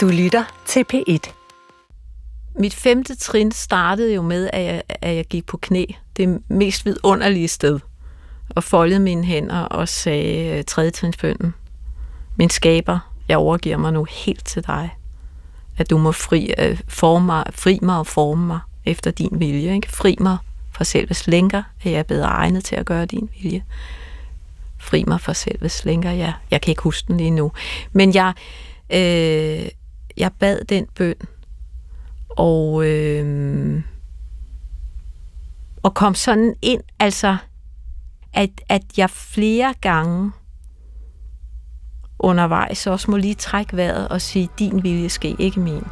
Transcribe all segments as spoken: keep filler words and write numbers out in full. Du lytter til P et. Mit femte trin startede jo med, at jeg, at jeg gik på knæ. Det mest vidunderlige sted. Og foldede mine hænder og sagde tredje trinsbønnen. Min skaber, jeg overgiver mig nu helt til dig. At du må fri, øh, forme mig, fri mig og forme mig efter din vilje. Ikke? Fri mig fra selve slænker, at jeg er blevet egnet til at gøre din vilje. Fri mig fra selve slænker, ja. Jeg kan ikke huske den lige nu. Men jeg, øh, jeg bad den bøn, og, øh, og kom sådan ind, altså, at, at jeg flere gange undervejs også må lige trække vejret og sige, din vilje ske, ikke min.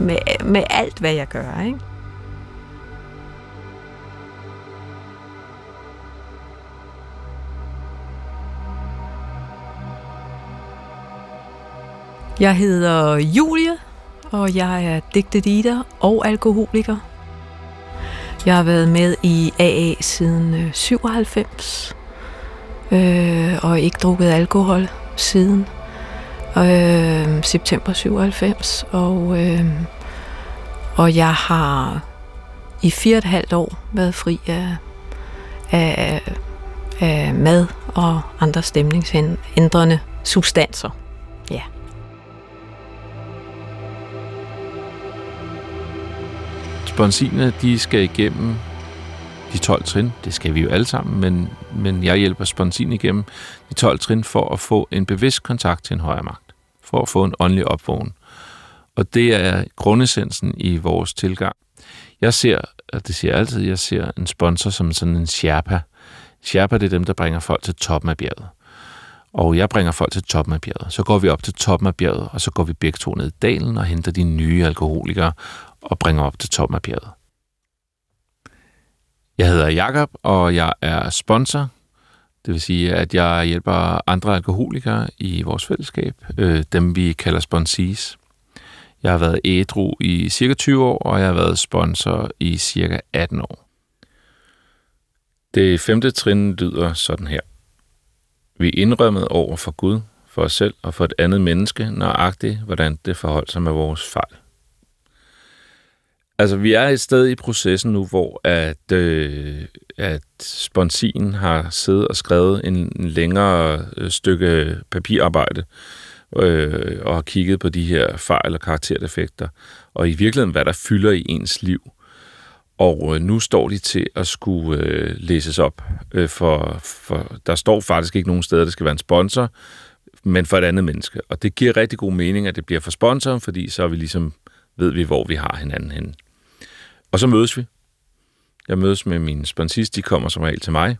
Med, med alt, hvad jeg gør, ikke? Jeg hedder Julie, og jeg er digteditter og alkoholiker. Jeg har været med i A A siden syvoghalvfems, øh, og ikke drukket alkohol siden øh, september syvoghalvfems. Og, øh, og jeg har i fire og et halvt år været fri af, af, af mad og andre stemningsændrende substanser. Ja. Sponsinerne, de skal igennem de tolv trin. Det skal vi jo alle sammen, men, men jeg hjælper sponsin igennem de tolv trin for at få en bevidst kontakt til en højere magt. For at få en åndelig opvågen. Og det er grundessensen i vores tilgang. Jeg ser, og det siger jeg altid, jeg ser en sponsor som sådan en sherpa. Sherpa, det er dem, der bringer folk til toppen af bjerget. Og jeg bringer folk til toppen af bjerget. Så går vi op til toppen af bjerget, og så går vi begge to ned i dalen og henter de nye alkoholikere og bringer op til toppen af bjerget. Jeg hedder Jakob, og jeg er sponsor. Det vil sige, at jeg hjælper andre alkoholikere i vores fællesskab. Øh, dem, vi kalder sponsees. Jeg har været ædru i cirka tyve år, og jeg har været sponsor i cirka atten år. Det femte trin lyder sådan her. Vi indrømmede over for Gud, for os selv og for et andet menneske, nøjagtigt, hvordan det forholdt sig med vores fejl. Altså, vi er et sted i processen nu, hvor at, øh, at sponsien har siddet og skrevet en, en længere stykke papirarbejde øh, og har kigget på de her fejl og karakterdefekter, og i virkeligheden, hvad der fylder i ens liv. Og øh, nu står de til at skulle øh, læses op, øh, for, for der står faktisk ikke nogen steder, der skal være en sponsor, men for et andet menneske. Og det giver rigtig god mening, at det bliver for sponsoren, fordi så er vi ligesom, ved vi, hvor vi har hinanden henne. Og så mødes vi. Jeg mødes med mine sponsis, de kommer som regel til mig.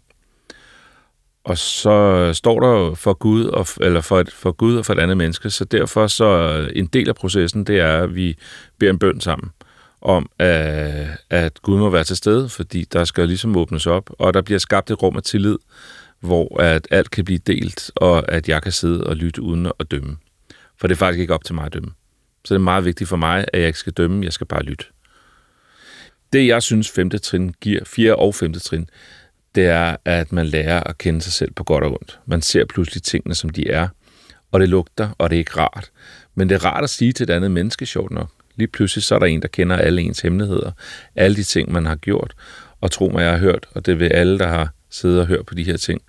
Og så står der for Gud og eller for et, for Gud og for et andet menneske, så derfor så en del af processen, det er, at vi beder en bøn sammen om, at, at Gud må være til stede, fordi der skal ligesom åbnes op, og der bliver skabt et rum af tillid, hvor at alt kan blive delt, og at jeg kan sidde og lytte uden at dømme. For det er faktisk ikke op til mig at dømme. Så det er meget vigtigt for mig, at jeg ikke skal dømme, jeg skal bare lytte. Det, jeg synes, femte trin giver, fjerde og femte trin, det er, at man lærer at kende sig selv på godt og ondt. Man ser pludselig tingene, som de er, og det lugter, og det er ikke rart. Men det er rart at sige til et andet menneske, sjovt nok. Lige pludselig, så er der en, der kender alle ens hemmeligheder, alle de ting, man har gjort, og tro mig, jeg har hørt, og det vil alle, der har siddet og hørt på de her ting,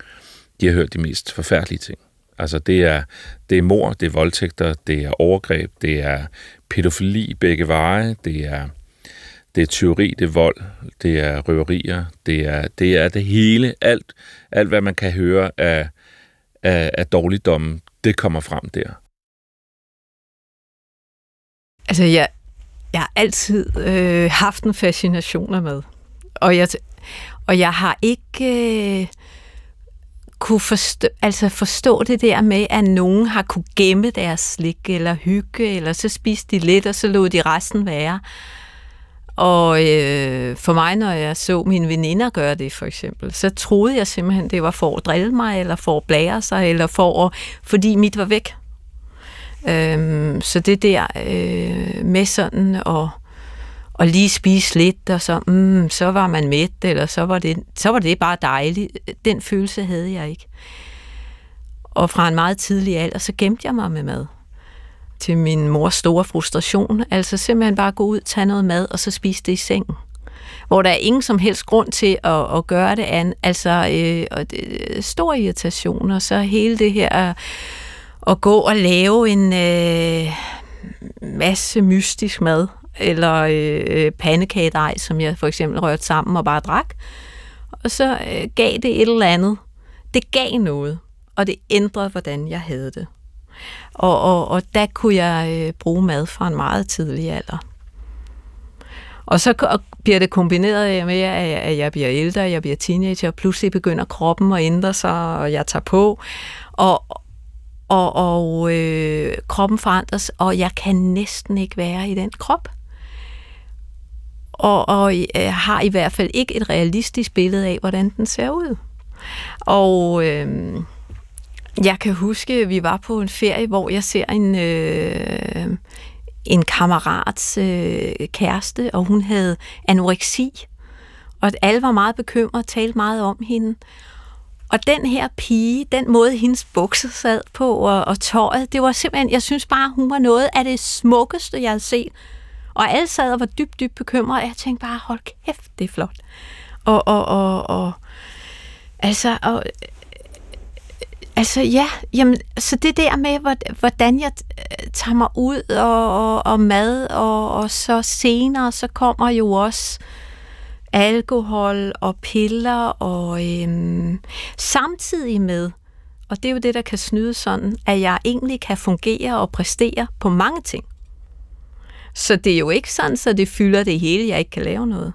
de har hørt de mest forfærdelige ting. Altså, det er, det er mord, det er voldtægter, det er overgreb, det er pædofili begge veje, det er, det er tyveri, det er vold, det er røverier, det er det, er det hele, alt, alt hvad man kan høre af, af, af dårligdommen, det kommer frem der. Altså, jeg, jeg har altid øh, haft en fascination af mad, og jeg, og jeg har ikke... Øh kunne forstå, altså forstå det der med, at nogen har kunne gemme deres slik, eller hygge, eller så spiste de lidt, og så lod de resten være. Og øh, for mig, når jeg så mine veninder gøre det, for eksempel, så troede jeg simpelthen, det var for at drille mig, eller for at blære sig, eller for at, fordi mit var væk. Øhm, så det der øh, med sådan og og lige spise lidt, og så, mm, så var man mæt, eller så var, det, så var det bare dejligt. Den følelse havde jeg ikke. Og fra en meget tidlig alder, så gemte jeg mig med mad. til min mors store frustration. Altså simpelthen bare gå ud, tage noget mad, og så spise det i sengen. Hvor der er ingen som helst grund til at, at gøre det andet. Altså øh, og det, stor irritation, og så hele det her at, at gå og lave en øh, masse mystisk mad, eller øh, pandekagedej, som jeg for eksempel rørte sammen og bare drak. Og så øh, gav det et eller andet. Det gav noget, og det ændrede, hvordan jeg havde det. Og, og, og der kunne jeg øh, bruge mad fra en meget tidlig alder. Og så bliver det kombineret med, at jeg bliver ældre, jeg bliver teenager, og pludselig begynder kroppen at ændre sig, og jeg tager på, og, og, og øh, kroppen forandres, og jeg kan næsten ikke være i den krop. Og, og øh, har i hvert fald ikke et realistisk billede af, hvordan den ser ud. Og øh, jeg kan huske, at vi var på en ferie, hvor jeg ser en... Øh, en kammerats øh, kæreste, og hun havde anoreksi, og alle var meget bekymrede og talte meget om hende. Og den her pige, den måde hendes bukser sad på, og, og tøjet, det var simpelthen, jeg synes bare, hun var noget af det smukkeste, jeg havde set. Og alle sad og var dybt, dybt bekymrede, og jeg tænkte bare, hold kæft, det er flot. Og, og, og, og altså, og, altså ja, jamen, så det der med, hvordan jeg tager mig ud og, og, og mad, og, og så senere, så kommer jo også alkohol og piller, og øhm, samtidig med, og det er jo det, der kan snyde sådan, at jeg egentlig kan fungere og præstere på mange ting. Så det er jo ikke sådan, så det fylder det hele, jeg ikke kan lave noget.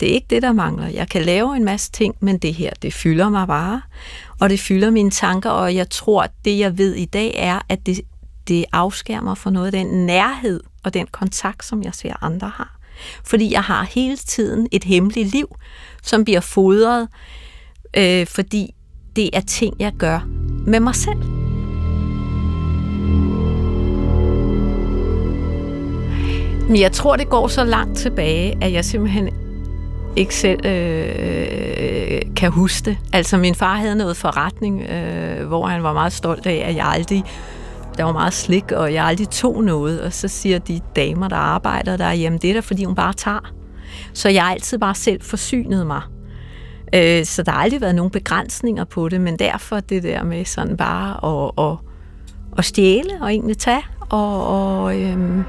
Det er ikke det, der mangler. Jeg kan lave en masse ting, men det her, det fylder mig bare, og det fylder mine tanker, og jeg tror, at det, jeg ved i dag, er, at det, det afskærer mig for noget af den nærhed og den kontakt, som jeg ser andre har. Fordi jeg har hele tiden et hemmeligt liv, som bliver fodret, øh, fordi det er ting, jeg gør med mig selv. Men jeg tror, det går så langt tilbage, at jeg simpelthen ikke selv øh, kan huske det. Altså, min far havde noget forretning, øh, hvor han var meget stolt af, at jeg aldrig... Der var meget slik, og jeg aldrig tog noget. Og så siger de damer, der arbejder der, jamen det er der, fordi hun bare tager. Så jeg altid bare selv forsynede mig. Øh, så der har aldrig været nogen begrænsninger på det, men derfor det der med sådan bare at, at, at stjæle og egentlig tage. Og, og, øhm,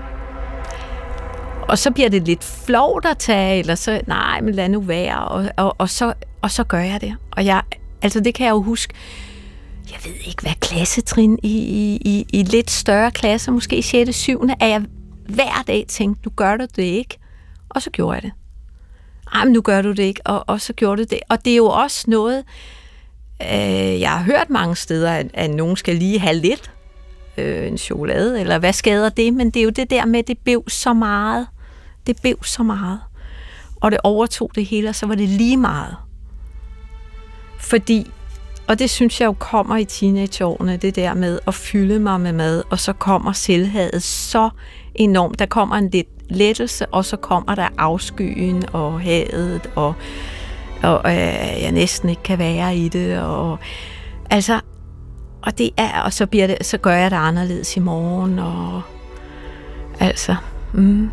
og så bliver det lidt flovt at tage, eller så, nej, men lad nu være. Og, og, og, så, og så gør jeg det. Og jeg, altså det kan jeg jo huske. Jeg ved ikke, hvad klassetrin i, i, i, i lidt større klasser, måske sjette syvende, at jeg hver dag tænkte, nu gør du det ikke, og så gjorde jeg det. Ej, men nu gør du det ikke, og, og så gjorde du det. Og det er jo også noget, øh, jeg har hørt mange steder, at, at nogen skal lige have lidt, øh, en chokolade, eller hvad skader det, men det er jo det der med, det blev så meget, det blev så meget, og det overtog det hele, og så var det lige meget. Fordi Og det synes jeg jo kommer i teenageårene, det der med at fylde mig med mad, og så kommer selvhadet så enormt. Der kommer en lidt lettelse, og så kommer der afskyen og hadet, og, og øh, jeg næsten ikke kan være i det. Og, altså, og, det er, og så, bliver det, så gør jeg det anderledes i morgen. Og, altså, mm.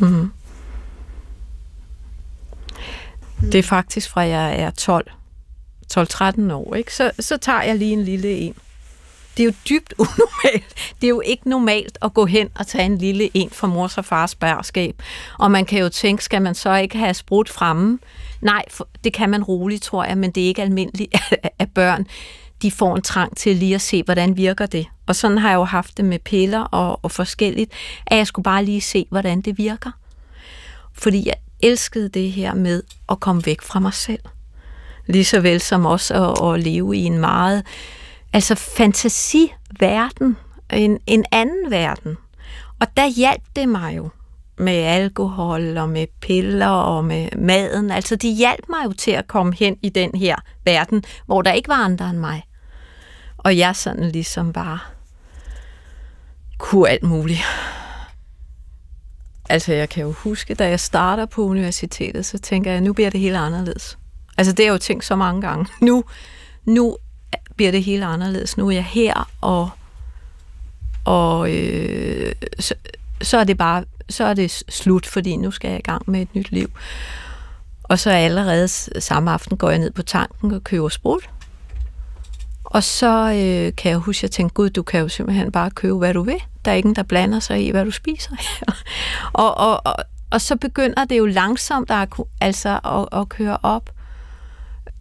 Mm-hmm. Det er faktisk fra jeg er tolv, tolv tretten år, ikke? Så, så tager jeg lige en lille en. Det er jo dybt unormalt. Det er jo ikke normalt at gå hen og tage en lille en fra mors og fars bærskab. Og man kan jo tænke, skal man så ikke have sprudt fremme? Nej, det kan man roligt, tror jeg, men det er ikke almindeligt, at børn de får en trang til lige at se, hvordan virker det. Og sådan har jeg jo haft det med piller og, og forskelligt, at jeg skulle bare lige se, hvordan det virker. Fordi jeg elskede det her med at komme væk fra mig selv. Lige så vel som også at, at leve i en meget altså fantasiverden, en, en anden verden. Og der hjalp det mig jo med alkohol og med piller og med maden. Altså de hjalp mig jo til at komme hen i den her verden, hvor der ikke var andre end mig. Og jeg sådan ligesom bare kunne alt muligt. Altså jeg kan jo huske, da jeg starter på universitetet, så tænker jeg, nu bliver det helt anderledes. Altså det har jeg jo tænkt så mange gange. Nu, nu bliver det helt anderledes. Nu er jeg her, og, og øh, så, så er det bare så er det slut, fordi nu skal jeg i gang med et nyt liv. Og så allerede samme aften går jeg ned på tanken og køber sprut. Og så øh, kan jeg huske, at jeg tænkte, gud, du kan jo simpelthen bare købe, hvad du vil. Der er ingen, der blander sig i, hvad du spiser. og, og, og, og så begynder det jo langsomt at, altså, at, at køre op.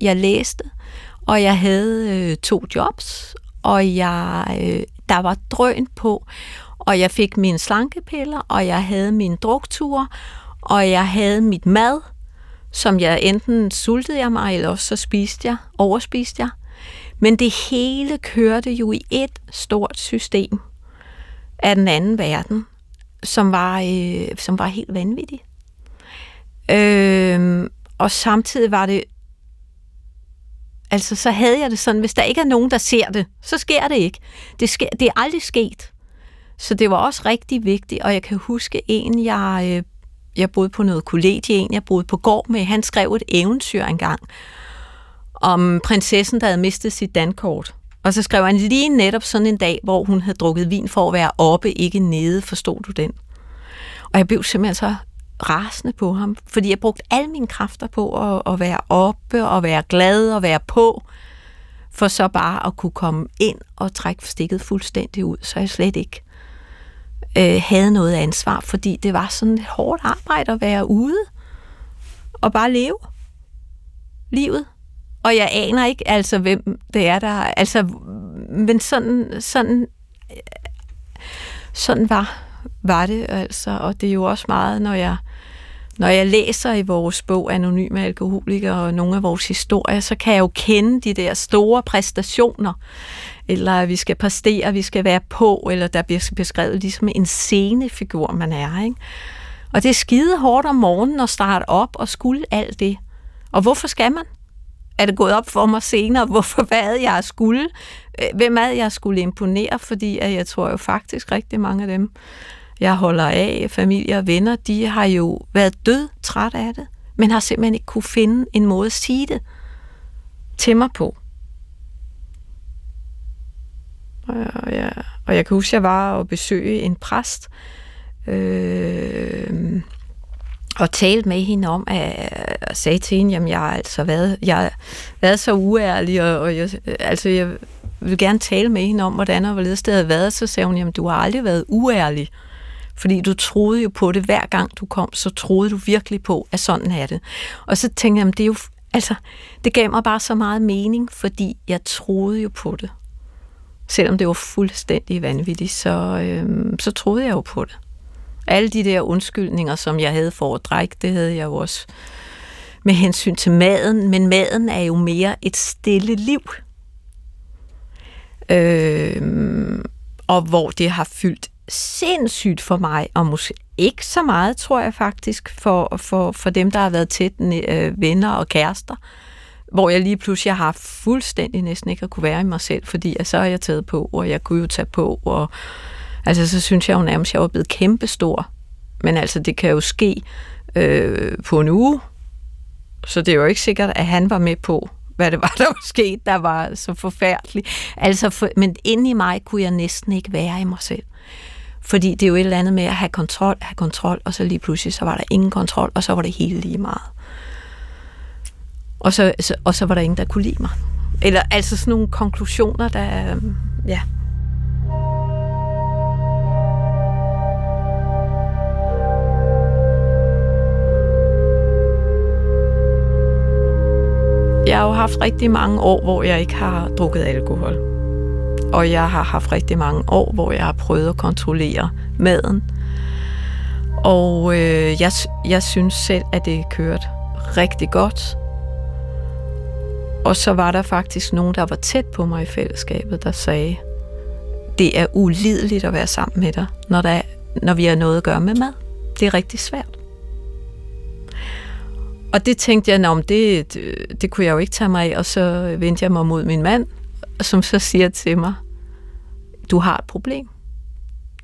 Jeg læste, og jeg havde øh, to jobs, og jeg, øh, der var drøn på, og jeg fik mine slankepiller, og jeg havde mine drukture, og jeg havde mit mad, som jeg enten sultede jeg mig, eller også så spiste jeg, overspiste jeg. Men det hele kørte jo i et stort system af den anden verden, som var, øh, som var helt vanvittig. Øh, og samtidig var det altså, så havde jeg det sådan, hvis der ikke er nogen, der ser det, så sker det ikke. Det, sker, det er aldrig sket. Så det var også rigtig vigtigt, og jeg kan huske en, jeg, jeg boede på noget kollegie, en jeg boede på gård med, han skrev et eventyr engang om prinsessen, der havde mistet sit dankort. Og så skrev han lige netop sådan en dag, hvor hun havde drukket vin for at være oppe, ikke nede, forstod du den? Og jeg blev simpelthen så rasende på ham, fordi jeg brugte alle mine kræfter på at, at være oppe og være glad og være på, for så bare at kunne komme ind og trække stikket fuldstændig ud, så jeg slet ikke øh, havde noget ansvar, fordi det var sådan et hårdt arbejde at være ude og bare leve livet. Og jeg aner ikke, altså hvem det er, der altså, men sådan sådan sådan var var det altså, og det er jo også meget, når jeg, når jeg læser i vores bog Anonyme Alkoholikere og nogle af vores historier, så kan jeg jo kende de der store præstationer, eller vi skal præstere, vi skal være på, eller der bliver beskrevet ligesom en scenefigur, man er, ikke? Og det er skide hårdt om morgenen at starte op og skulle alt det. Og hvorfor skal man? Er det gået op for mig senere? Hvorfor hvad jeg skulle? Hvem er jeg skulle imponere? Fordi at jeg tror jo faktisk rigtig mange af dem, jeg holder af, familie og venner, de har jo været død træt af det, men har simpelthen ikke kunne finde en måde at sige det til mig på. Og jeg, og jeg kan huske, at jeg var og besøge en præst, øh, og talte med hende om, at, og sagde til hende, jamen jeg har altså været, jeg har været så uærlig, og, og jeg, altså jeg ville gerne tale med hende om, hvordan og hvorledes det havde været. Så sagde hun, jamen du har aldrig været uærlig, fordi du troede jo på det, hver gang du kom, så troede du virkelig på, at sådan er det. Og så tænkte jeg, jamen det er jo, altså det gav mig bare så meget mening, fordi jeg troede jo på det. Selvom det var fuldstændig vanvittigt, så, øhm, så troede jeg jo på det. Alle de der undskyldninger, som jeg havde for at drikke, det havde jeg jo også med hensyn til maden. Men maden er jo mere et stille liv. Øh, og hvor det har fyldt sindssygt for mig, og måske ikke så meget, tror jeg faktisk, for, for, for dem, der har været tæt øh, venner og kærester, hvor jeg lige pludselig har fuldstændig næsten ikke at kunne være i mig selv, fordi jeg, så er jeg taget på, og jeg kunne jo tage på, og altså, så synes jeg jo nærmest, at jeg var blevet kæmpestor. Men altså, det kan jo ske øh, på en uge. Så det er jo ikke sikkert, at han var med på, hvad det var, der var sket, der var så forfærdeligt. Altså, for, men inde i mig kunne jeg næsten ikke være i mig selv. Fordi det er jo et eller andet med at have kontrol, have kontrol, og så lige pludselig, så var der ingen kontrol, og så var det hele lige meget. Og så, så, og så var der ingen, der kunne lide mig. Eller altså sådan nogle konklusioner, der... Ja. Jeg har jo haft rigtig mange år, hvor jeg ikke har drukket alkohol. Og jeg har haft rigtig mange år, hvor jeg har prøvet at kontrollere maden. Og øh, jeg, jeg synes selv, at det kørte rigtig godt. Og så var der faktisk nogen, der var tæt på mig i fællesskabet, der sagde, det er ulideligt at være sammen med dig, når, der, når vi har noget at gøre med mad. Det er rigtig svært. Og det tænkte jeg, om det, det, det kunne jeg jo ikke tage mig af, og så vendte jeg mig mod min mand, som så siger til mig, du har et problem.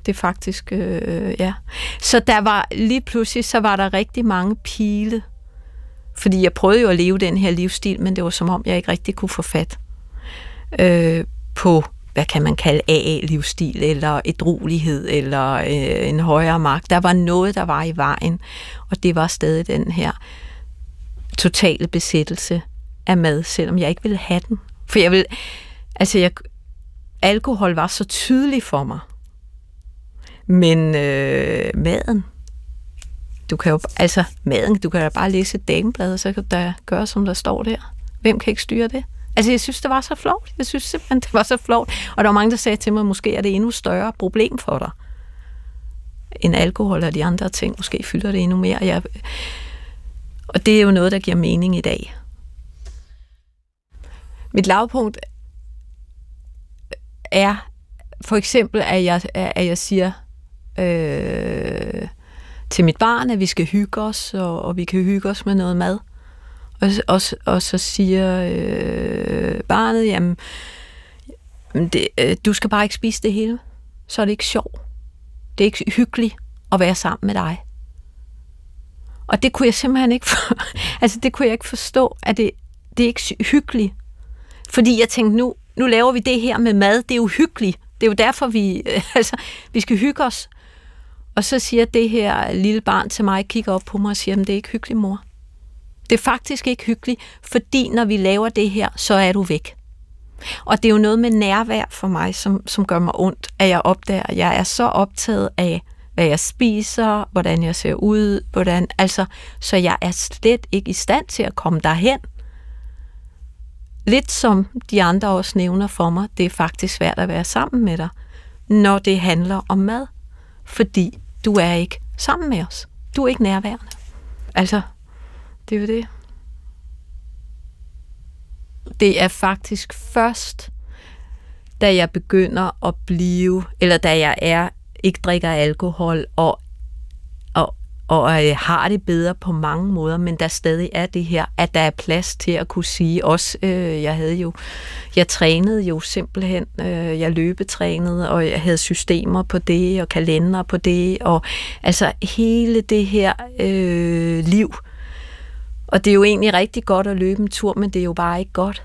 Det er faktisk, øh, ja. Så der var, lige pludselig, så var der rigtig mange pile. Fordi jeg prøvede jo at leve den her livsstil, men det var som om, jeg ikke rigtig kunne få fat øh, på, hvad kan man kalde, A A-livsstil, eller ædruelighed, eller øh, en højere magt. Der var noget, der var i vejen, og det var stadig den her totale besættelse af mad, selvom jeg ikke ville have den. For jeg ville, altså jeg, alkohol var så tydelig for mig, men øh, maden, du kan jo, altså maden, du kan jo bare læse et dameblad, og så kan du da gøre, som der står der. Hvem kan ikke styre det? Altså jeg synes, det var så flot. Jeg synes simpelthen, det var så flot. Og der var mange, der sagde til mig, måske er det endnu større problem for dig, end alkohol og de andre ting. Måske fylder det endnu mere. Jeg, og det er jo noget, der giver mening i dag. Mit lavpunkt er for eksempel, at jeg, at jeg siger øh, til mit barn, at vi skal hygge os, og, og vi kan hygge os med noget mad. Og, og, og så siger øh, barnet, jamen, det, øh, du skal bare ikke spise det hele. Så er det ikke sjovt. Det er ikke hyggeligt at være sammen med dig. Og det kunne jeg simpelthen ikke for, altså det kunne jeg ikke forstå, at det, det er ikke hyggeligt. Fordi jeg tænkte, nu, nu laver vi det her med mad, det er jo hyggeligt. Det er jo derfor, vi, altså, vi skal hygge os. Og så siger det her lille barn til mig, kigger op på mig og siger, det er ikke hyggeligt, mor. Det er faktisk ikke hyggeligt, fordi når vi laver det her, så er du væk. Og det er jo noget med nærvær for mig, som, som gør mig ondt, at jeg opdager. Jeg er så optaget af, hvad jeg spiser, hvordan jeg ser ud, hvordan, altså, så jeg er slet ikke i stand til at komme derhen. Lidt som de andre også nævner for mig, det er faktisk svært at være sammen med dig, når det handler om mad, fordi du er ikke sammen med os. Du er ikke nærværende. Altså, det er jo det. Det er faktisk først, da jeg begynder at blive, eller da jeg er, ikke drikker alkohol og, og, og øh, har det bedre på mange måder, men der stadig er det her, at der er plads til at kunne sige også, øh, jeg havde jo, jeg trænede jo simpelthen, øh, jeg løbetrænede, og jeg havde systemer på det, og kalender på det, og altså hele det her øh, liv. Og det er jo egentlig rigtig godt at løbe en tur, men det er jo bare ikke godt,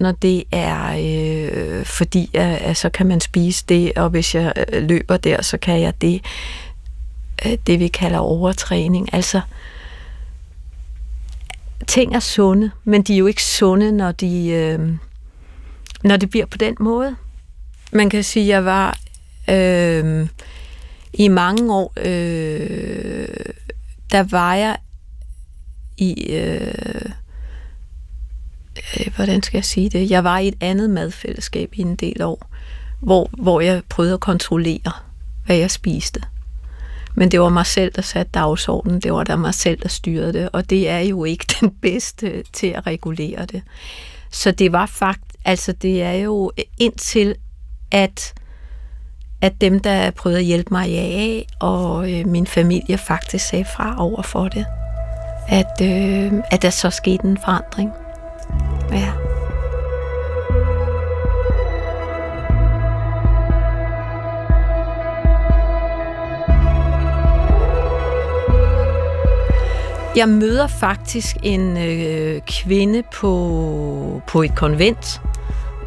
når det er, øh, fordi øh, så kan man spise det, og hvis jeg øh, løber der, så kan jeg det, øh, det vi kalder overtræning. Altså, ting er sunde, men de er jo ikke sunde, når, de, øh, når det bliver på den måde. Man kan sige, at jeg var øh, i mange år, øh, der var jeg i... Øh, hvordan skal jeg sige det? Jeg var i et andet madfællesskab i en del år, hvor, hvor jeg prøvede at kontrollere, hvad jeg spiste. Men det var mig selv, der satte dagsordenen, det var der mig selv, der styrede det, og det er jo ikke den bedste til at regulere det. Så det var faktisk, altså det er jo indtil, at, at dem, der prøvede at hjælpe mig i A A, og øh, min familie faktisk sagde fra over for det, at, øh, at der så skete en forandring. Ja. Jeg møder faktisk en øh, kvinde på, på et konvent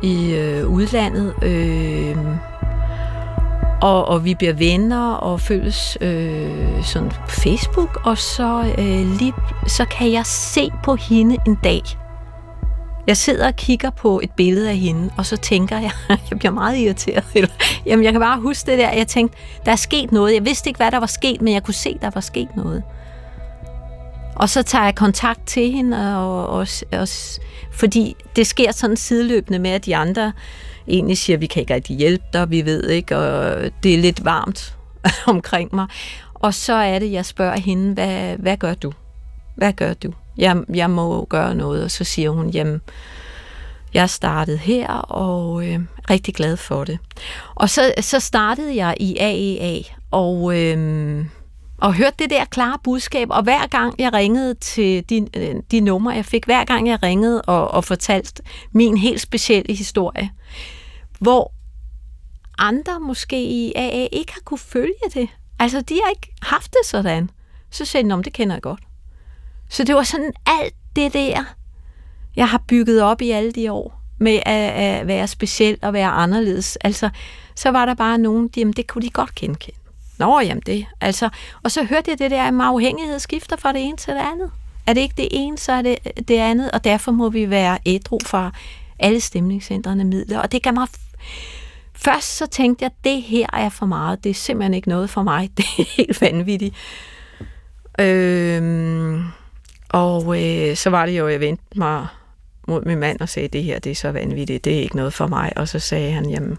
i øh, udlandet, øh, Og, og vi bliver venner og følges øh, sådan på Facebook, og så, øh, lige, så kan jeg se på hende en dag. Jeg sidder og kigger på et billede af hende, og så tænker jeg, jeg bliver meget irriteret. Eller, jamen, jeg kan bare huske det der. Jeg tænkte, der er sket noget. Jeg vidste ikke, hvad der var sket, men jeg kunne se, der var sket noget. Og så tager jeg kontakt til hende, og, og, og, fordi det sker sådan sideløbende med, at de andre egentlig siger, vi kan ikke rigtig hjælpe dig, vi ved ikke, og det er lidt varmt omkring mig. Og så er det, jeg spørger hende, hvad, hvad gør du? Hvad gør du? Jeg, jeg må gøre noget, og så siger hun, jamen, jeg startede her, og øh, rigtig glad for det. Og så, så startede jeg i A A, og... Øh, og hørte det der klare budskab, og hver gang jeg ringede til de, de numre, jeg fik, hver gang jeg ringede og, og fortalte min helt specielle historie, hvor andre måske i A A ikke har kunne følge det. Altså, de har ikke haft det sådan. Så sagde de, om det kender jeg godt. Så det var sådan alt det der, jeg har bygget op i alle de år, med at, at være speciel og være anderledes. Altså, så var der bare nogen, de, jamen, det kunne de godt genkende. Nå, jamen det, altså. Og så hørte jeg det der, at afhængighed skifter fra det ene til det andet. Er det ikke det ene, så er det det andet, og derfor må vi være ædru fra alle stemningsændrende midler. Og det gav mig... F- Først så tænkte jeg, at det her er for meget. Det er simpelthen ikke noget for mig. Det er helt vanvittigt. Øhm, og øh, så var det jo, jeg vendte mig mod min mand og sagde, det her, det er så vanvittigt. Det er ikke noget for mig. Og så sagde han, jamen,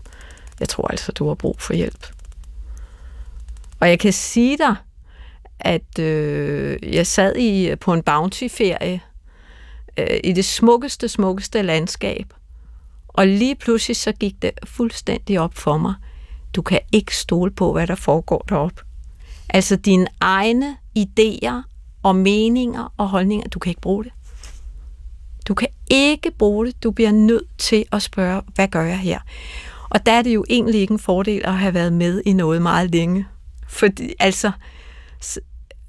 jeg tror altså, du har brug for hjælp. Og jeg kan sige dig, at øh, jeg sad i, på en bounty-ferie øh, i det smukkeste, smukkeste landskab. Og lige pludselig så gik det fuldstændig op for mig. Du kan ikke stole på, hvad der foregår deroppe. Altså dine egne idéer og meninger og holdninger, du kan ikke bruge det. Du kan ikke bruge det. Du bliver nødt til at spørge, hvad gør jeg her? Og der er det jo egentlig ikke en fordel at have været med i noget meget længe. Fordi, altså,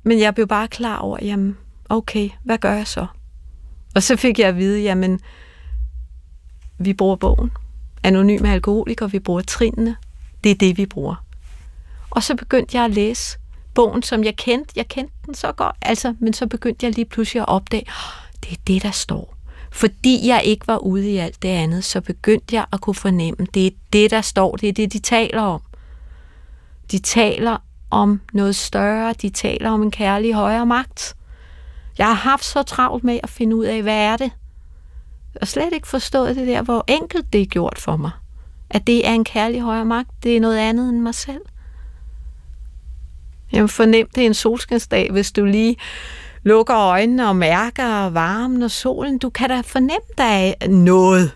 men jeg blev bare klar over, jamen, okay, hvad gør jeg så? Og så fik jeg at vide, jamen, vi bruger bogen. Anonyme Alkoholikere, vi bruger trinene. Det er det, vi bruger. Og så begyndte jeg at læse bogen, som jeg kendte. Jeg kendte den så godt, altså, men så begyndte jeg lige pludselig at opdage, oh, det er det, der står. Fordi jeg ikke var ude i alt det andet, så begyndte jeg at kunne fornemme, det er det, der står, det er det, de taler om. De taler om noget større, de taler om en kærlig højere magt. Jeg har haft så travlt med at finde ud af, hvad er det? Og slet ikke forstået det der, hvor enkelt det er gjort for mig. At det er en kærlig højere magt, det er noget andet end mig selv. Jamen fornem det en solskinsdag, hvis du lige lukker øjnene og mærker varmen og solen. Du kan da fornemme dig noget.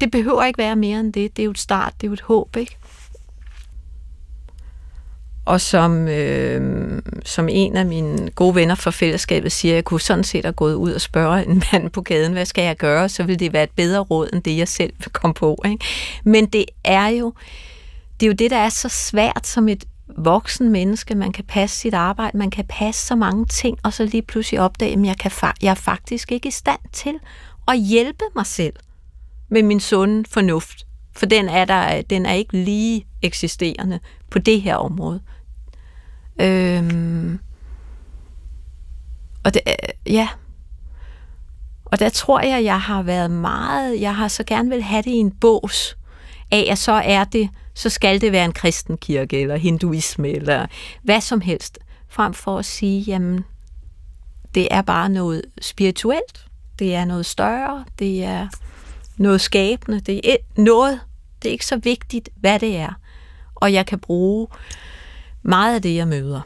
Det behøver ikke være mere end det. Det er jo et start, det er jo et håb, ikke? Og som, øh, som en af mine gode venner fra fællesskabet siger, at jeg kunne sådan set have gået ud og spørge en mand på gaden, hvad skal jeg gøre? Så ville det være et bedre råd, end det jeg selv kom på. Ikke? Men det er, jo, det er jo det, der er så svært som et voksen menneske. Man kan passe sit arbejde, man kan passe så mange ting, og så lige pludselig opdage, at jeg, kan fa- jeg er faktisk ikke i stand til at hjælpe mig selv med min sunde fornuft. For den er, der, den er ikke lige eksisterende på det her område. Øhm, og det, ja, og der tror jeg, jeg har været meget, jeg har så gerne vil have det i en bås af, at så er det, så skal det være en kristen kirke eller hinduisme eller hvad som helst, frem for at sige, jamen, det er bare noget spirituelt, det er noget større, det er noget skabende, det er noget, det er ikke så vigtigt, hvad det er. Og jeg kan bruge meget af det, jeg møder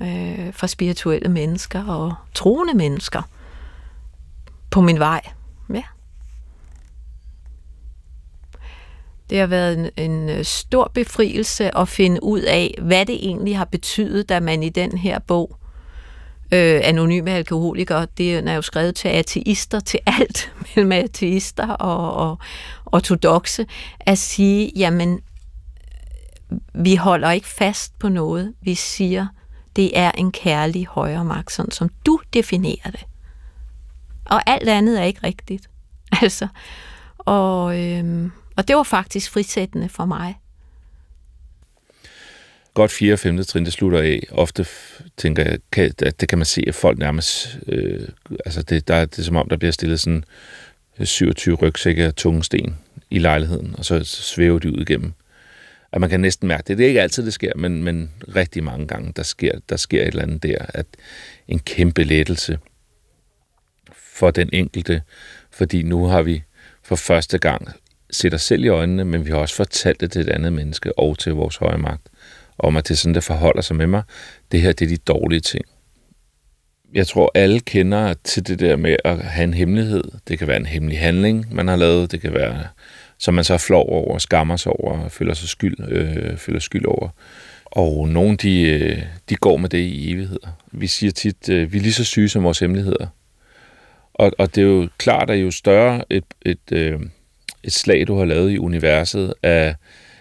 øh, fra spirituelle mennesker og troende mennesker på min vej. Ja. Det har været en, en stor befrielse at finde ud af, hvad det egentlig har betydet, da man i den her bog, øh, Anonyme Alkoholikere, det er jo skrevet til ateister, til alt mellem ateister og, og, og ortodokse, at sige, jamen, vi holder ikke fast på noget. Vi siger, det er en kærlig højere magt, sådan som du definerer det. Og alt andet er ikke rigtigt. Altså, og, øhm, og det var faktisk frisættende for mig. godt fjerde og femte trin, det slutter af. Ofte tænker jeg, kan, at det kan man se, at folk nærmest... Øh, altså, det, der, det er som om, der bliver stillet sådan syvogtyve rygsækker og tunge sten i lejligheden, og så svæver de ud igennem. At man kan næsten mærke det. Det er ikke altid, det sker, men, men rigtig mange gange, der sker, der sker et eller andet der, at en kæmpe lettelse for den enkelte, fordi nu har vi for første gang set os selv i øjnene, men vi har også fortalt det til et andet menneske og til vores høje magt, om at det er sådan, der forholder sig med mig. Det her, det er de dårlige ting. Jeg tror, alle kender til det der med at have en hemmelighed. Det kan være en hemmelig handling, man har lavet. Det kan være, som man så flår over, skammer sig over, føler sig skyld, øh, føler skyld over. Og nogen, de, de går med det i evigheder. Vi siger tit, øh, vi er lige så syge som vores hemmeligheder. Og, og det er jo klart, at jo større et, et, øh, et slag, du har lavet i universet af,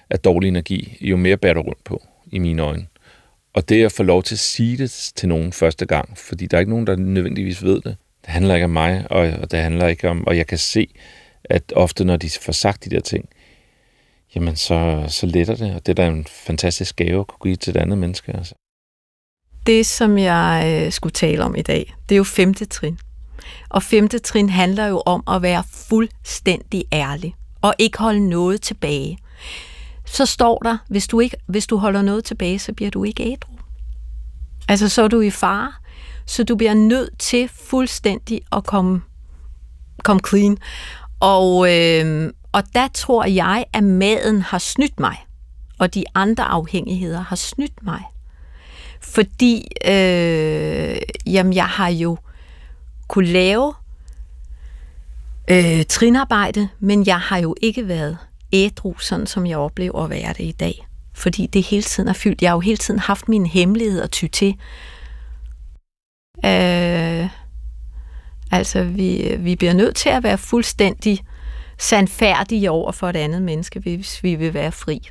af dårlig energi, jo mere bærer du rundt på, i mine øjne. Og det at få lov til at sige det til nogen første gang, fordi der er ikke nogen, der nødvendigvis ved det. Det handler ikke om mig, og, og det handler ikke om... Og jeg kan se, at ofte, når de får sagt de der ting, jamen så, så letter det, og det er da en fantastisk gave at kunne give til et andet menneske. Altså. Det, som jeg skulle tale om i dag, det er jo femte trin. Og femte trin handler jo om at være fuldstændig ærlig, og ikke holde noget tilbage. Så står der, hvis du, ikke, hvis du holder noget tilbage, så bliver du ikke ædru. Altså, så er du i fare, så du bliver nødt til fuldstændig at komme, komme clean. Og, øh, og der tror jeg, at maden har snydt mig, og de andre afhængigheder har snydt mig. Fordi øh, jamen, jeg har jo kunne lave øh, trinarbejde, men jeg har jo ikke været ædru, sådan som jeg oplever at være det i dag. Fordi det hele tiden er fyldt. Jeg har jo hele tiden haft mine hemmeligheder ty til. Øh, altså, vi, vi bliver nødt til at være fuldstændig sandfærdige over for et andet menneske, hvis vi vil være fri.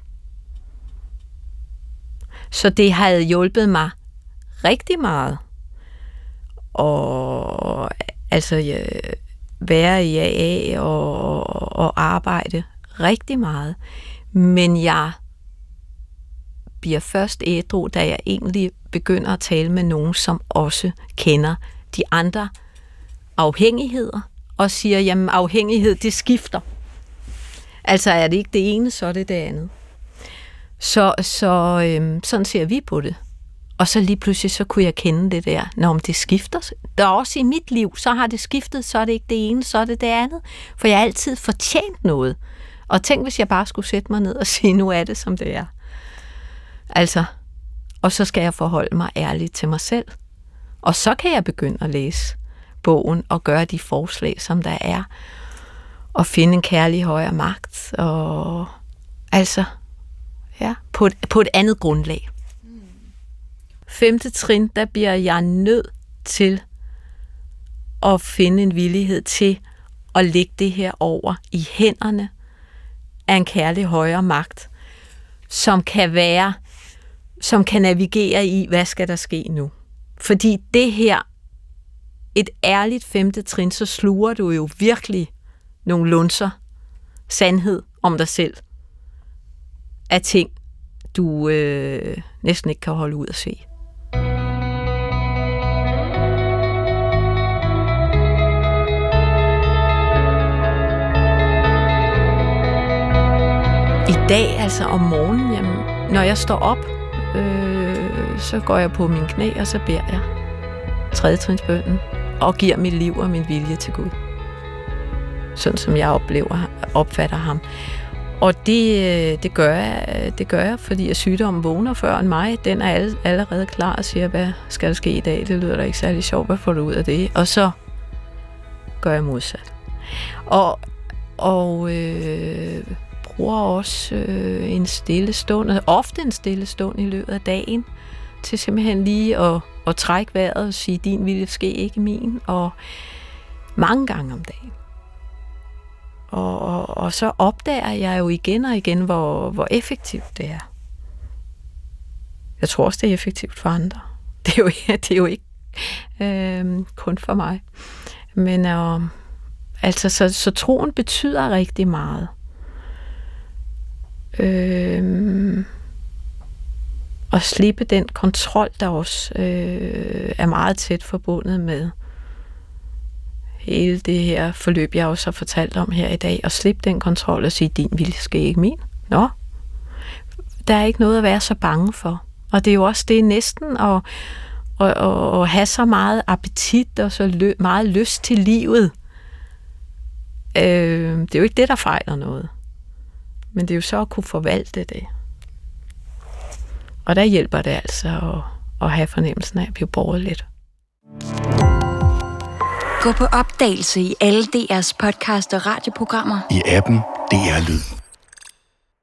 Så det havde hjulpet mig rigtig meget. Og altså, jeg, være i A A og, og, og arbejde rigtig meget, men jeg bliver først ædru, da jeg egentlig begynder at tale med nogen, som også kender de andre afhængigheder, og siger, jamen afhængighed, det skifter. Altså er det ikke det ene, så er det det andet. Så, så øhm, sådan ser vi på det. Og så lige pludselig, så kunne jeg kende det der, når det skifter. Der er også i mit liv, så har det skiftet, så er det ikke det ene, så er det det andet. For jeg har altid fortjent noget. Og tænk, hvis jeg bare skulle sætte mig ned og sige, nu er det, som det er. Altså, og så skal jeg forholde mig ærligt til mig selv. Og så kan jeg begynde at læse bogen og gøre de forslag, som der er. Og finde en kærlig højere magt. Og altså, ja, på et, på et andet grundlag. Femte trin, der bliver jeg nødt til at finde en villighed til at lægge det her over i hænderne af en kærlig højere magt, som kan være, som kan navigere i, hvad skal der ske nu? Fordi det her, et ærligt femte trin, så sluger du jo virkelig nogle lunser, sandhed om dig selv, af ting, du øh, næsten ikke kan holde ud at se. I dag, altså om morgenen, jamen, når jeg står op, øh, så går jeg på mine knæ, og så beder jeg tredjetrinsbønnen, og giver mit liv og min vilje til Gud. Sådan som jeg oplever, opfatter ham. Og det, det, gør jeg, det gør jeg, fordi sygdommen vågner før end mig. Den er allerede klar og siger, hvad skal der ske i dag? Det lyder da ikke særlig sjovt, hvad får du ud af det? Og så gør jeg modsat. Og... og øh, bruger også øh, en stille stund, ofte en stille stund i løbet af dagen, til simpelthen lige at, at trække vejret og sige, din vilje ske ikke min, og mange gange om dagen. Og, og, og så opdager jeg jo igen og igen, hvor, hvor effektivt det er. Jeg tror også, det er effektivt for andre. Det er jo, det er jo ikke øh, kun for mig. Men øh, altså, så, så troen betyder rigtig meget. Øhm, og slippe den kontrol, der også øh, er meget tæt forbundet med hele det her forløb, jeg også har fortalt om her i dag, og slippe den kontrol og sige, din vilje skal ikke min. Nå, der er ikke noget at være så bange for. Og det er jo også det næsten at, at, at, at have så meget appetit og så lø, meget lyst til livet. Øh, det er jo ikke det, der fejler noget. Men det er jo så at kunne forvalte det. Og der hjælper det altså at, at have fornemmelsen af at blive båret lidt. Gå på opdagelse i alle D R's podcast og radioprogrammer. I appen D R Lyd.